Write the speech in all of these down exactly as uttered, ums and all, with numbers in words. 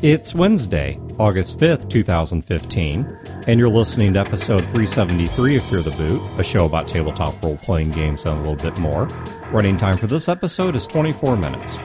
It's Wednesday, August fifth, twenty fifteen, and you're listening to episode three seventy-three of Fear the Boot, a show about tabletop role-playing games and a little bit more. Running time for this episode is twenty-four minutes.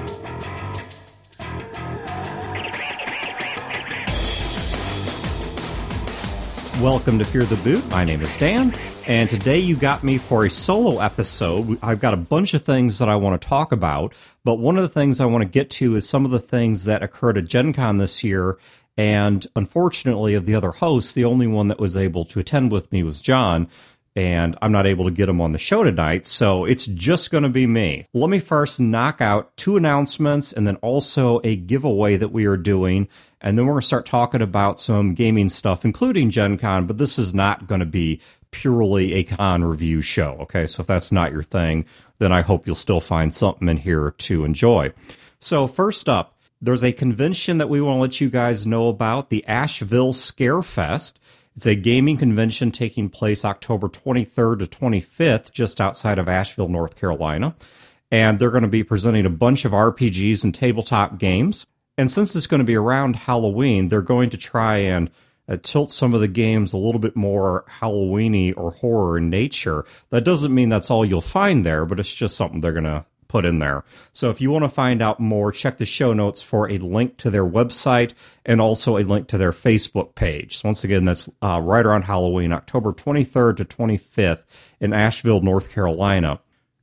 Welcome to Fear the Boot. My name is Dan, and today you got me for a solo episode. I've got a bunch of things that I want to talk about, but one of the things I want to get to is some of the things that occurred at Gen Con this year, and unfortunately of the other hosts, the only one that was able to attend with me was John, and I'm not able to get him on the show tonight, so it's just going to be me. Let me first knock out two announcements and then also a giveaway that we are doing. And then we're going to start talking about some gaming stuff, including Gen Con, but this is not going to be purely a con review show, okay? So if that's not your thing, then I hope you'll still find something in here to enjoy. So first up, there's a convention that we want to let you guys know about, the Asheville Scarefest. It's a gaming convention taking place October twenty-third to twenty-fifth, just outside of Asheville, North Carolina. And they're going to be presenting a bunch of R P Gs and tabletop games. And since it's going to be around Halloween, they're going to try and uh, tilt some of the games a little bit more Halloween-y or horror in nature. That doesn't mean that's all you'll find there, but it's just something they're going to put in there. So if you want to find out more, check the show notes for a link to their website and also a link to their Facebook page. So once again, that's uh, right around Halloween, October twenty-third to twenty-fifth in Asheville, North Carolina.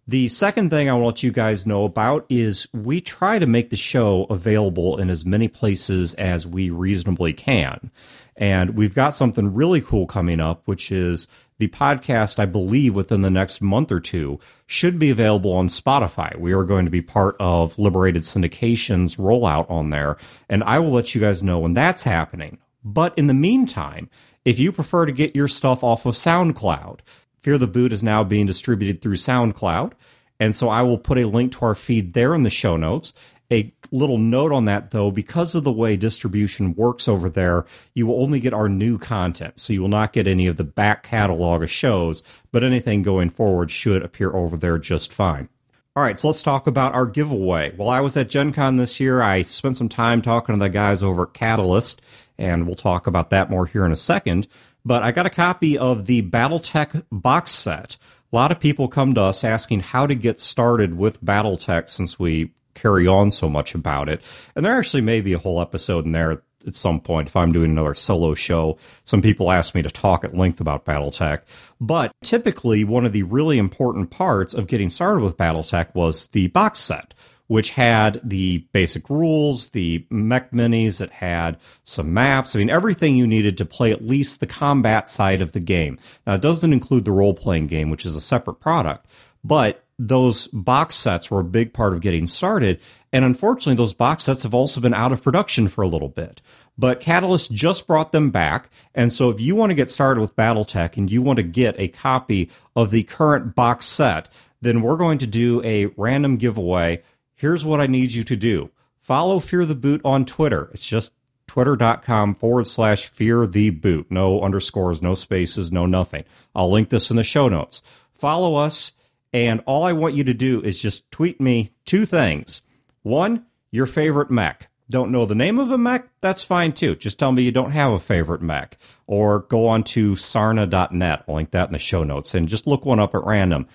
The second thing I want to let you guys know about is we try to make the show available in as many places as we reasonably can. And we've got something really cool coming up, which is the podcast, I believe, within the next month or two, should be available on Spotify. We are going to be part of Liberated Syndication's rollout on there, and I will let you guys know when that's happening. But in the meantime, if you prefer to get your stuff off of SoundCloud, Fear the Boot is now being distributed through SoundCloud, and so I will put a link to our feed there in the show notes. A little note on that, though, because of the way distribution works over there, you will only get our new content, so you will not get any of the back catalog of shows, but anything going forward should appear over there just fine. All right, so let's talk about our giveaway. While I was at Gen Con this year, I spent some time talking to the guys over at Catalyst, and we'll talk about that more here in a second. But I got a copy of the Battletech box set. A lot of people come to us asking how to get started with Battletech since we carry on so much about it. And there actually may be a whole episode in there at some point if I'm doing another solo show. Some people ask me to talk at length about Battletech. But typically, one of the really important parts of getting started with Battletech was the box set, which had the basic rules, the mech minis, it had some maps. I mean, everything you needed to play at least the combat side of the game. Now, it doesn't include the role-playing game, which is a separate product, but those box sets were a big part of getting started, and unfortunately, those box sets have also been out of production for a little bit. But Catalyst just brought them back, and so if you want to get started with Battletech and you want to get a copy of the current box set, then we're going to do a random giveaway. Here's what I need you to do. Follow Fear the Boot on Twitter. It's just twitter.com forward slash Fear the Boot. No underscores, no spaces, no nothing. I'll link this in the show notes. Follow us, and all I want you to do is just tweet me two things. One, your favorite mech. Don't know the name of a mech? That's fine, too. Just tell me you don't have a favorite mech. Or go on to sarna dot net. I'll link that in the show notes, and just look one up at random.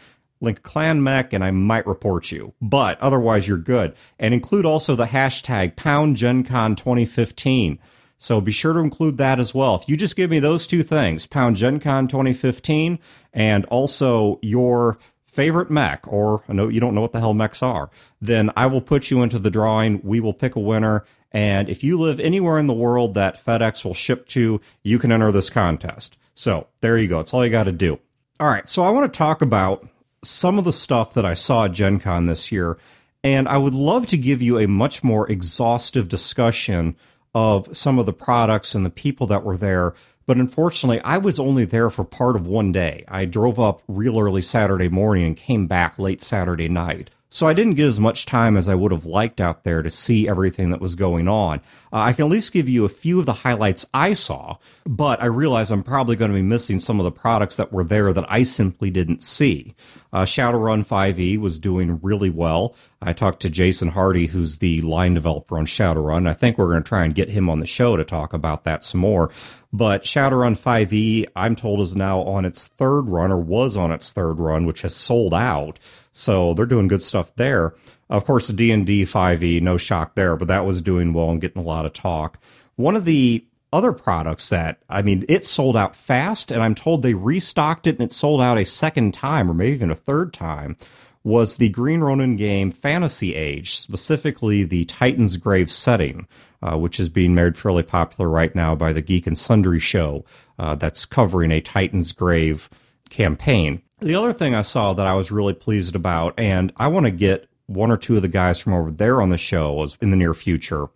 Link clan mech, and I might report you. But otherwise, you're good. And include also the hashtag pound gen con twenty fifteen. So be sure to include that as well. If you just give me those two things, pound gen con twenty fifteen, and also your favorite mech, or I know you don't know what the hell mechs are, then I will put you into the drawing. We will pick a winner. And if you live anywhere in the world that FedEx will ship to, you can enter this contest. So there you go. That's all you got to do. All right. So I want to talk about some of the stuff that I saw at Gen Con this year, and I would love to give you a much more exhaustive discussion of some of the products and the people that were there, but unfortunately, I was only there for part of one day. I drove up real early Saturday morning and came back late Saturday night. So I didn't get as much time as I would have liked out there to see everything that was going on. Uh, I can at least give you a few of the highlights I saw, but I realize I'm probably going to be missing some of the products that were there that I simply didn't see. Uh, Shadowrun five e was doing really well. I talked to Jason Hardy, who's the line developer on Shadowrun. I think we're going to try and get him on the show to talk about that some more. But Shadowrun five e, I'm told, is now on its third run, or was on its third run, which has sold out. So they're doing good stuff there. Of course, D and D five e, no shock there, but that was doing well and getting a lot of talk. One of the other products that, I mean, it sold out fast, and I'm told they restocked it and it sold out a second time, or maybe even a third time, was the Green Ronin game Fantasy Age, specifically the Titan's Grave setting, uh, which is being made fairly popular right now by the Geek and Sundry show uh, that's covering a Titan's Grave campaign. The other thing I saw that I was really pleased about, and I want to get one or two of the guys from over there on the show in the near future,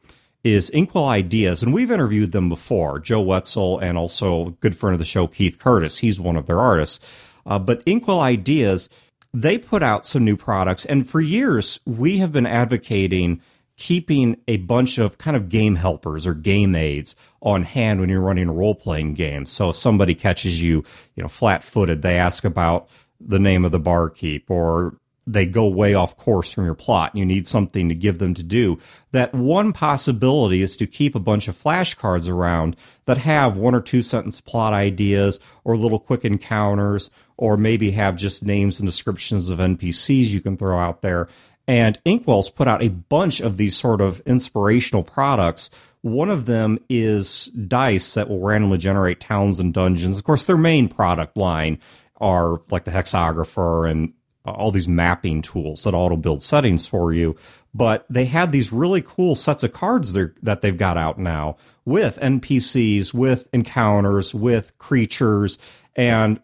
is Inkwell Ideas, and we've interviewed them before, Joe Wetzel and also good friend of the show, Keith Curtis. He's one of their artists. Uh, but Inkwell Ideas, they put out some new products, and for years, we have been advocating keeping a bunch of kind of game helpers or game aids on hand when you're running a role-playing game. So if somebody catches you, you know, flat-footed, they ask about the name of the barkeep, or they go way off course from your plot, and you need something to give them to do. That one possibility is to keep a bunch of flashcards around that have one or two sentence plot ideas or little quick encounters, or maybe have just names and descriptions of N P Cs you can throw out there. And Inkwell's put out a bunch of these sort of inspirational products. One of them is dice that will randomly generate towns and dungeons. Of course, their main product line are like the hexographer and all these mapping tools that auto-build settings for you. But they had these really cool sets of cards that they've got out now with N P Cs, with encounters, with creatures, and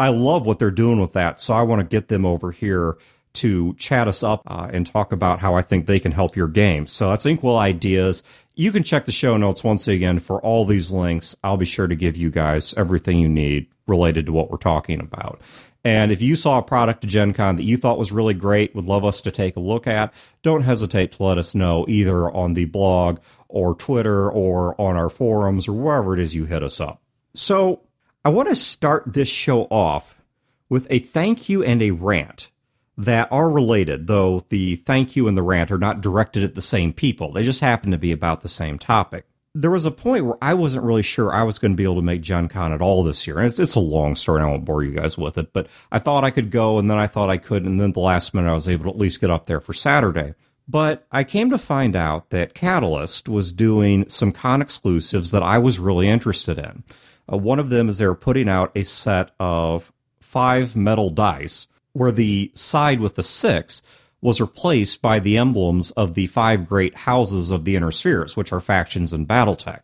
I love what they're doing with that, so I want to get them over here to chat us up uh, and talk about how I think they can help your game. So that's Inkwell Ideas. You can check the show notes once again for all these links. I'll be sure to give you guys everything you need related to what we're talking about. And if you saw a product at Gen Con that you thought was really great, would love us to take a look at, don't hesitate to let us know either on the blog or Twitter or on our forums or wherever it is you hit us up. So I want to start this show off with a thank you and a rant that are related, though the thank you and the rant are not directed at the same people. They just happen to be about the same topic. There was a point where I wasn't really sure I was going to be able to make Gen Con at all this year. And it's, it's a long story, and I won't bore you guys with it, but I thought I could go, and then I thought I couldn't, and then the last minute I was able to at least get up there for Saturday. But I came to find out that Catalyst was doing some con exclusives that I was really interested in. Uh, one of them is they're putting out a set of five metal dice where the side with the six was replaced by the emblems of the five great houses of the Inner Spheres, which are factions in Battletech.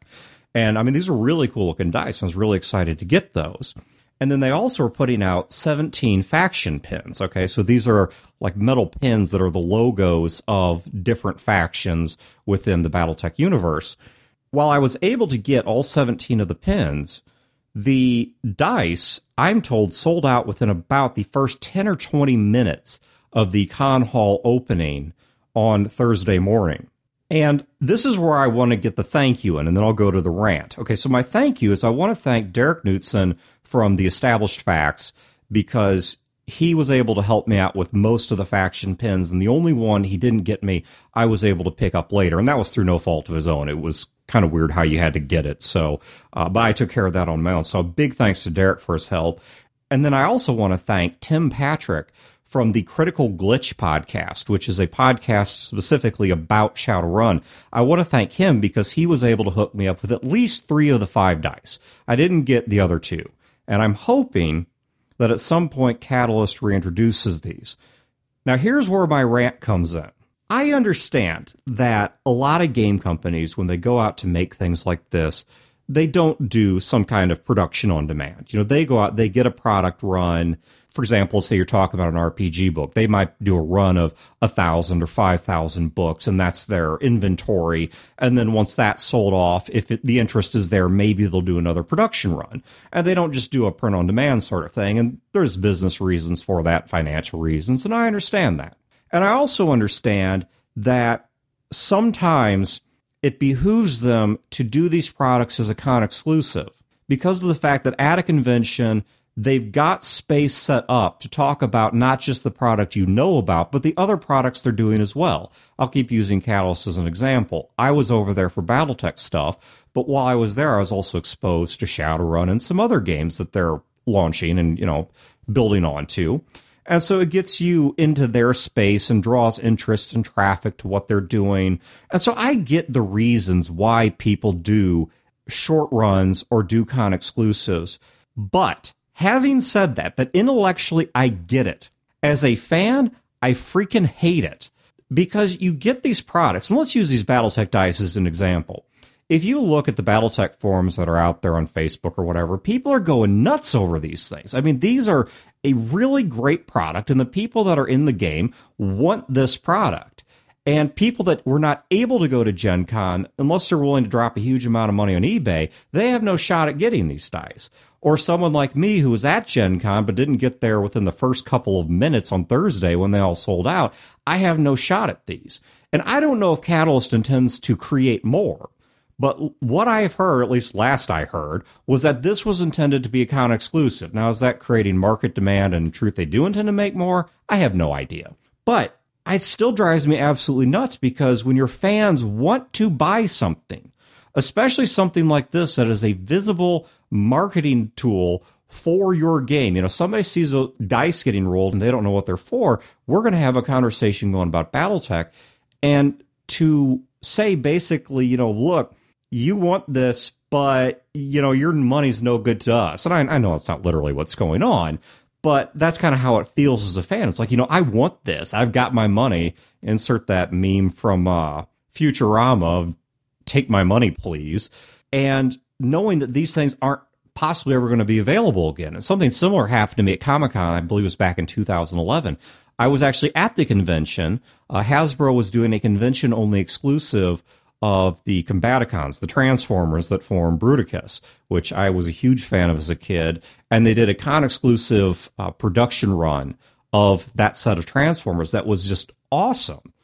And, I mean, these are really cool-looking dice. I was really excited to get those. And then they also are putting out seventeen faction pins, okay? So these are, like, metal pins that are the logos of different factions within the Battletech universe. While I was able to get all seventeen of the pins, the dice, I'm told, sold out within about the first ten or twenty minutes of the con hall opening on Thursday morning. And this is where I want to get the thank you in, and then I'll go to the rant. Okay, so my thank you is I want to thank Derek Knutsen from the Established Facts, because he was able to help me out with most of the faction pins, and the only one he didn't get me, I was able to pick up later, and that was through no fault of his own. It was kind of weird how you had to get it, so uh, but I took care of that on my own. So big thanks to Derek for his help. And then I also want to thank Tim Patrick from the Critical Glitch podcast, which is a podcast specifically about Shadowrun. I want to thank him because he was able to hook me up with at least three of the five dice. I didn't get the other two, and I'm hoping that at some point Catalyst reintroduces these. Now here's where my rant comes in. I understand that a lot of game companies, when they go out to make things like this, they don't do some kind of production on demand. You know, they go out, they get a product run. For example, say you're talking about an R P G book. They might do a run of one thousand or five thousand books, and that's their inventory. And then once that's sold off, if it, the interest is there, maybe they'll do another production run. And they don't just do a print-on-demand sort of thing. And there's business reasons for that, financial reasons, and I understand that. And I also understand that sometimes it behooves them to do these products as a con exclusive because of the fact that at a convention, they've got space set up to talk about not just the product you know about, but the other products they're doing as well. I'll keep using Catalyst as an example. I was over there for Battletech stuff, but while I was there, I was also exposed to Shadowrun and some other games that they're launching and, you know, building on to. And so it gets you into their space and draws interest and traffic to what they're doing. And so I get the reasons why people do short runs or do con exclusives. But having said that, that intellectually I get it. As a fan, I freaking hate it. Because you get these products, and let's use these Battletech dice as an example. If you look at the Battletech forums that are out there on Facebook or whatever, people are going nuts over these things. I mean, these are a really great product, and the people that are in the game want this product. And people that were not able to go to Gen Con, unless they're willing to drop a huge amount of money on eBay, they have no shot at getting these dice. Or someone like me who was at Gen Con but didn't get there within the first couple of minutes on Thursday when they all sold out, I have no shot at these. And I don't know if Catalyst intends to create more. But what I've heard, at least last I heard, was that this was intended to be a con exclusive. Now, is that creating market demand and in truth they do intend to make more? I have no idea. But it still drives me absolutely nuts because when your fans want to buy something, especially something like this that is a visible marketing tool for your game, you know, somebody sees a dice getting rolled and they don't know what they're for, we're going to have a conversation going about Battletech. And to say basically, you know, look, you want this, but, you know, your money's no good to us. And I, I know it's not literally what's going on, but that's kind of how it feels as a fan. It's like, you know, I want this. I've got my money. Insert that meme from uh, Futurama of take my money, please. And knowing that these things aren't possibly ever going to be available again. And something similar happened to me at Comic-Con, I believe it was back in two thousand eleven. I was actually at the convention. Uh, Hasbro was doing a convention-only exclusive of the Combaticons, the Transformers that form Bruticus, which I was a huge fan of as a kid. And they did a con-exclusive uh, production run of that set of Transformers that was just awesome.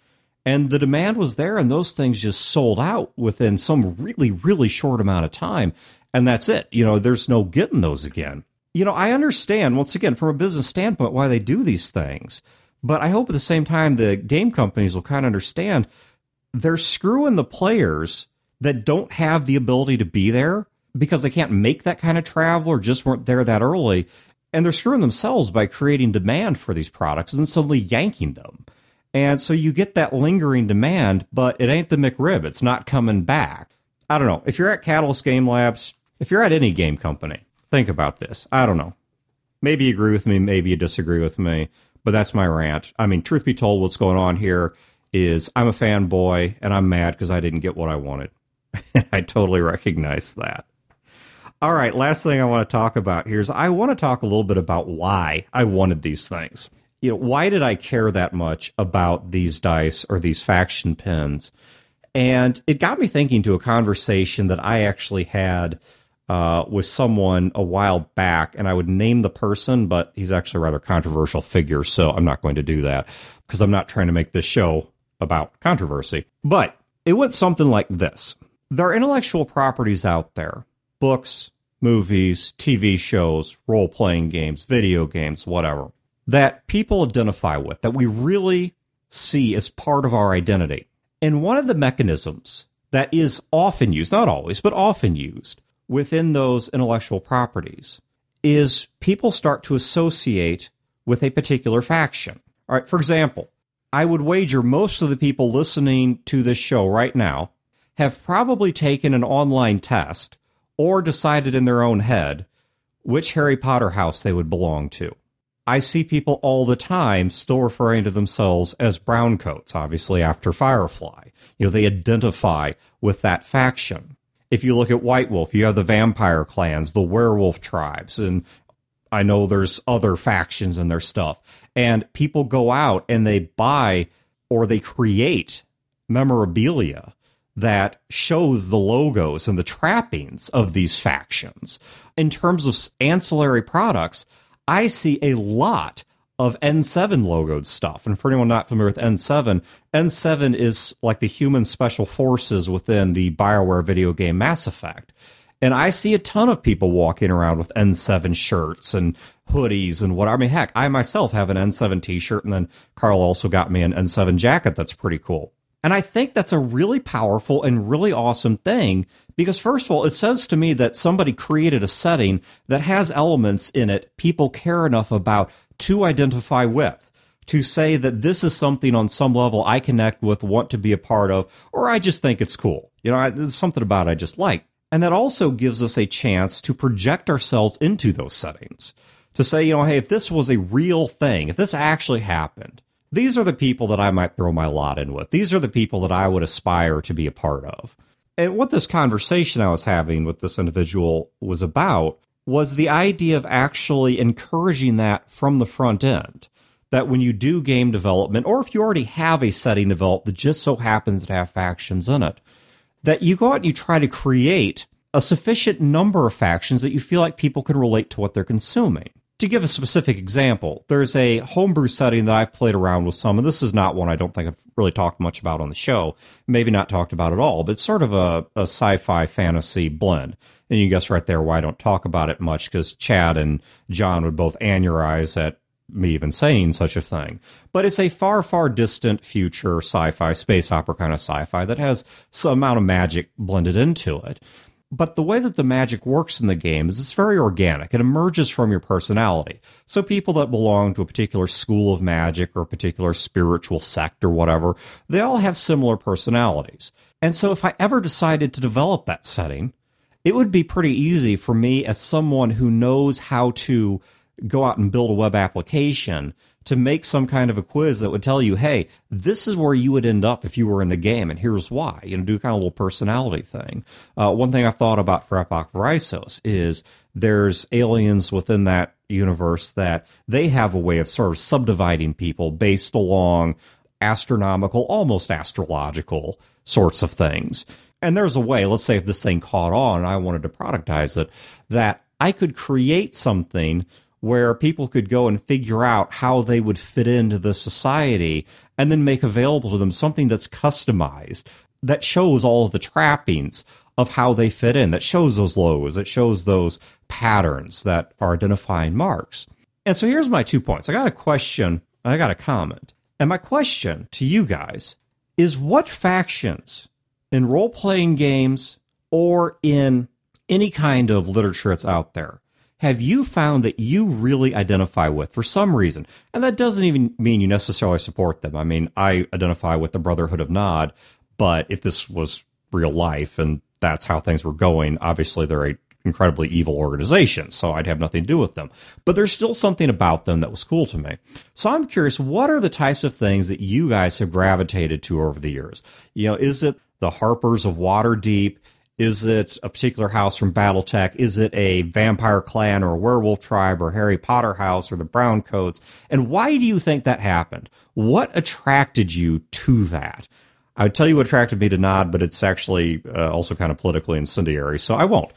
And the demand was there, and those things just sold out within some really, really short amount of time. And that's it. You know, there's no getting those again. You know, I understand, once again, from a business standpoint, why they do these things. But I hope at the same time the game companies will kind of understand they're screwing the players that don't have the ability to be there because they can't make that kind of travel or just weren't there that early. And they're screwing themselves by creating demand for these products and then suddenly yanking them. And so you get that lingering demand, but it ain't the McRib. It's not coming back. I don't know. If you're at Catalyst Game Labs, if you're at any game company, think about this. I don't know. Maybe you agree with me. Maybe you disagree with me. But that's my rant. I mean, truth be told, what's going on here is I'm a fanboy, and I'm mad because I didn't get what I wanted. I totally recognize that. All right, last thing I want to talk about here is I want to talk a little bit about why I wanted these things. You know, why did I care that much about these dice or these faction pins? And it got me thinking to a conversation that I actually had uh, with someone a while back, and I would name the person, but he's actually a rather controversial figure, so I'm not going to do that because I'm not trying to make this show about controversy. But it went something like this. There are intellectual properties out there. Books, movies, T V shows, role-playing games, video games, whatever. That people identify with, that we really see as part of our identity. And one of the mechanisms that is often used, not always, but often used within those intellectual properties is people start to associate with a particular faction. All right, for example, I would wager most of the people listening to this show right now have probably taken an online test or decided in their own head which Harry Potter house they would belong to. I see people all the time still referring to themselves as browncoats, obviously after Firefly. You know, they identify with that faction. If you look at White Wolf, you have the vampire clans, the werewolf tribes, and I know there's other factions in their stuff. And people go out and they buy or they create memorabilia that shows the logos and the trappings of these factions. In terms of ancillary products, I see a lot of N seven logoed stuff. And for anyone not familiar with N seven, N seven is like the human special forces within the Bioware video game Mass Effect. And I see a ton of people walking around with N seven shirts and hoodies and whatever. I mean, heck, I myself have an N seven t-shirt, and then Carl also got me an N seven jacket that's pretty cool. And I think that's a really powerful and really awesome thing, because first of all, it says to me that somebody created a setting that has elements in it people care enough about to identify with, to say that this is something on some level I connect with, want to be a part of, or I just think it's cool. You know, I, there's something about it I just like. And that also gives us a chance to project ourselves into those settings, to say, you know, hey, if this was a real thing, if this actually happened, these are the people that I might throw my lot in with. These are the people that I would aspire to be a part of. And what this conversation I was having with this individual was about was the idea of actually encouraging that from the front end, that when you do game development, or if you already have a setting developed that just so happens to have factions in it, that you go out and you try to create a sufficient number of factions that you feel like people can relate to what they're consuming. To give a specific example, there's a homebrew setting that I've played around with some, and this is not one I don't think I've really talked much about on the show, maybe not talked about at all, but it's sort of a, a sci-fi fantasy blend. And you guess right there why I don't talk about it much, because Chad and John would both anurize at me even saying such a thing. But it's a far, far distant future sci-fi, space opera kind of sci-fi that has some amount of magic blended into it. But the way that the magic works in the game is it's very organic. It emerges from your personality. So people that belong to a particular school of magic or a particular spiritual sect or whatever, they all have similar personalities. And so if I ever decided to develop that setting, it would be pretty easy for me as someone who knows how to go out and build a web application to make some kind of a quiz that would tell you, hey, this is where you would end up if you were in the game, and here's why. You know, do kind of a little personality thing. Uh, one thing I've thought about for Epoch Verisos is there's aliens within that universe that they have a way of sort of subdividing people based along astronomical, almost astrological sorts of things. And there's a way, let's say if this thing caught on and I wanted to productize it, that I could create something where people could go and figure out how they would fit into the society and then make available to them something that's customized, that shows all of the trappings of how they fit in, that shows those logos, that shows those patterns that are identifying marks. And so here's my two points. I got a question, and I got a comment. And my question to you guys is, what factions in role-playing games or in any kind of literature that's out there have you found that you really identify with for some reason? And that doesn't even mean you necessarily support them. I mean, I identify with the Brotherhood of Nod, but if this was real life and that's how things were going, obviously they're an incredibly evil organization, so I'd have nothing to do with them. But there's still something about them that was cool to me. So I'm curious, what are the types of things that you guys have gravitated to over the years? You know, is it the Harpers of Waterdeep? Is it a particular house from Battletech? Is it a vampire clan or a werewolf tribe or Harry Potter house or the Browncoats? And why do you think that happened? What attracted you to that? I would tell you what attracted me to Nod, but it's actually uh, also kind of politically incendiary, so I won't.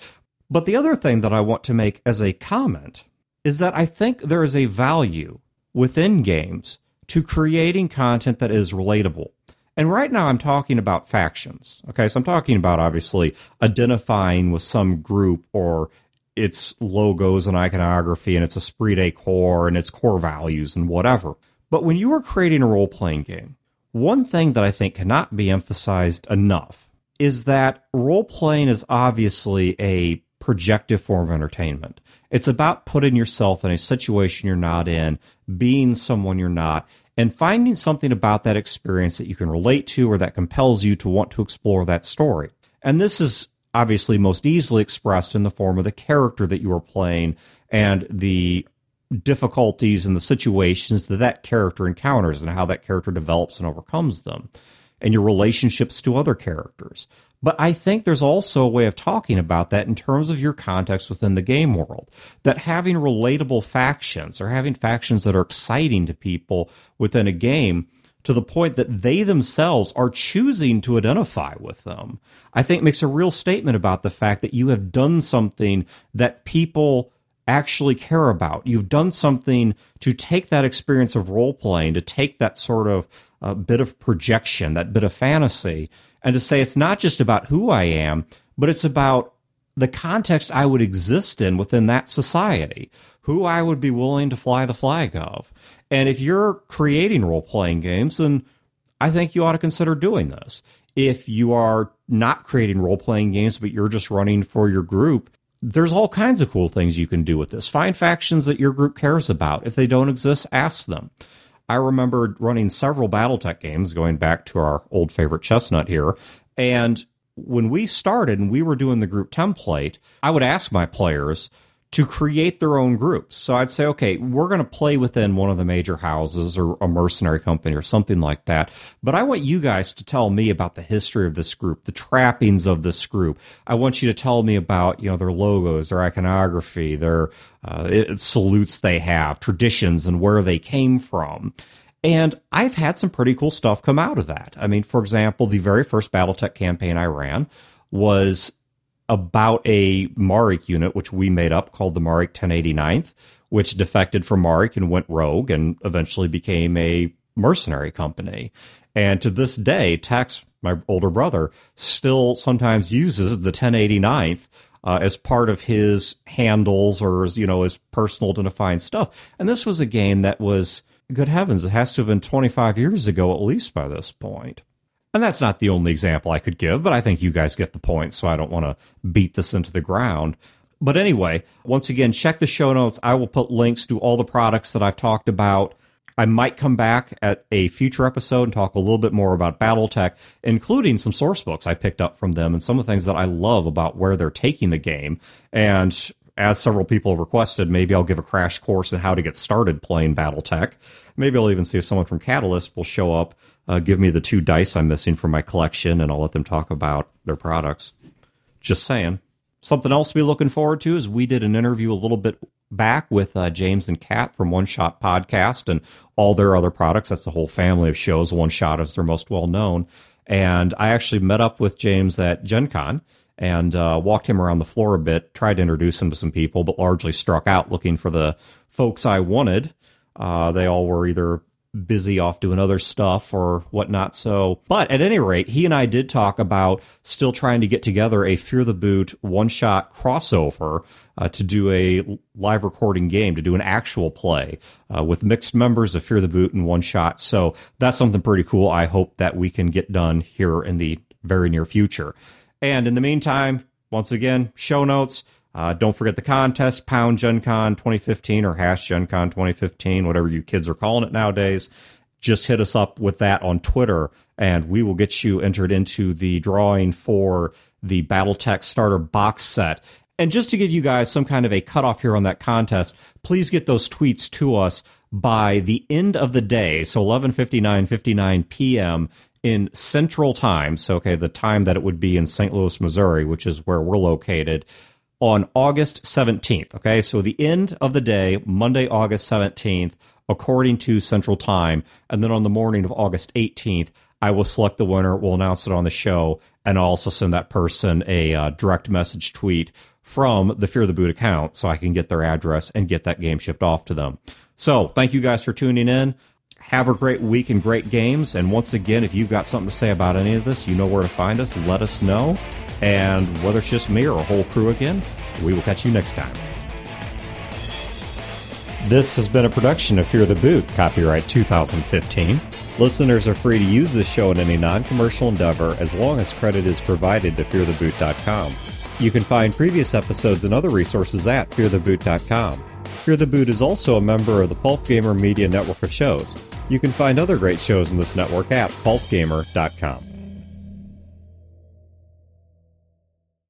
But the other thing that I want to make as a comment is that I think there is a value within games to creating content that is relatable. And right now I'm talking about factions, okay? So I'm talking about, obviously, identifying with some group or its logos and iconography and its esprit de corps and its core values and whatever. But when you are creating a role-playing game, one thing that I think cannot be emphasized enough is that role-playing is obviously a projective form of entertainment. It's about putting yourself in a situation you're not in, being someone you're not, and finding something about that experience that you can relate to or that compels you to want to explore that story. And this is obviously most easily expressed in the form of the character that you are playing and the difficulties and the situations that that character encounters and how that character develops and overcomes them, and your relationships to other characters. But I think there's also a way of talking about that in terms of your context within the game world, that having relatable factions or having factions that are exciting to people within a game to the point that they themselves are choosing to identify with them, I think makes a real statement about the fact that you have done something that people actually care about. You've done something to take that experience of role-playing, to take that sort of uh, bit of projection, that bit of fantasy, and to say it's not just about who I am, but it's about the context I would exist in within that society, who I would be willing to fly the flag of. And if you're creating role-playing games, then I think you ought to consider doing this. If you are not creating role-playing games, but you're just running for your group, there's all kinds of cool things you can do with this. Find factions that your group cares about. If they don't exist, ask them. I remember running several Battletech games, going back to our old favorite chestnut here, and when we started and we were doing the group template, I would ask my players to create their own groups. So I'd say, okay, we're going to play within one of the major houses or a mercenary company or something like that. But I want you guys to tell me about the history of this group, the trappings of this group. I want you to tell me about, you know, their logos, their iconography, their uh, it, it salutes they have, traditions, and where they came from. And I've had some pretty cool stuff come out of that. I mean, for example, the very first Battletech campaign I ran was about a Marik unit, which we made up, called the Marik ten eighty-ninth, which defected from Marik and went rogue and eventually became a mercenary company. And to this day, Tex, my older brother, still sometimes uses the ten eighty-ninth uh, as part of his handles or, as, you know, his personal identifying stuff. And this was a game that was, good heavens, it has to have been twenty-five years ago, at least by this point. And that's not the only example I could give, but I think you guys get the point, so I don't want to beat this into the ground. But anyway, once again, check the show notes. I will put links to all the products that I've talked about. I might come back at a future episode and talk a little bit more about Battletech, including some source books I picked up from them and some of the things that I love about where they're taking the game. And as several people requested, maybe I'll give a crash course on how to get started playing Battletech. Maybe I'll even see if someone from Catalyst will show up, uh, give me the two dice I'm missing from my collection, and I'll let them talk about their products. Just saying. Something else to be looking forward to is we did an interview a little bit back with uh, James and Kat from One Shot Podcast and all their other products. That's the whole family of shows. One Shot is their most well-known. And I actually met up with James at Gen Con and uh, walked him around the floor a bit, tried to introduce him to some people, but largely struck out looking for the folks I wanted. Uh, they all were either busy off doing other stuff or whatnot. So, but at any rate, he and I did talk about still trying to get together a Fear the Boot one-shot crossover uh, to do a live recording game, to do an actual play uh, with mixed members of Fear the Boot and One Shot. So that's something pretty cool I hope that we can get done here in the very near future. And in the meantime, once again, show notes. Uh, don't forget the contest, pound Gen Con twenty fifteen or hash Gen Con twenty fifteen, whatever you kids are calling it nowadays. Just hit us up with that on Twitter, and we will get you entered into the drawing for the Battletech Starter Box Set. And just to give you guys some kind of a cutoff here on that contest, please get those tweets to us by the end of the day, so eleven fifty-nine fifty-nine p.m., in Central Time, so okay, the time that it would be in Saint Louis, Missouri, which is where we're located, on August seventeenth, okay? So the end of the day, Monday, August seventeenth, according to Central Time, and then on the morning of August eighteenth, I will select the winner, we'll announce it on the show, and I'll also send that person a uh, direct message tweet from the Fear the Boot account so I can get their address and get that game shipped off to them. So thank you guys for tuning in. Have a great week and great games. And once again, if you've got something to say about any of this, you know where to find us. Let us know. And whether it's just me or a whole crew again, we will catch you next time. This has been a production of Fear the Boot, copyright two thousand fifteen. Listeners are free to use this show in any non-commercial endeavor as long as credit is provided to fear the boot dot com. You can find previous episodes and other resources at fear the boot dot com. Fear the Boot is also a member of the Pulp Gamer Media Network of shows. You can find other great shows in this network at pulp gamer dot com.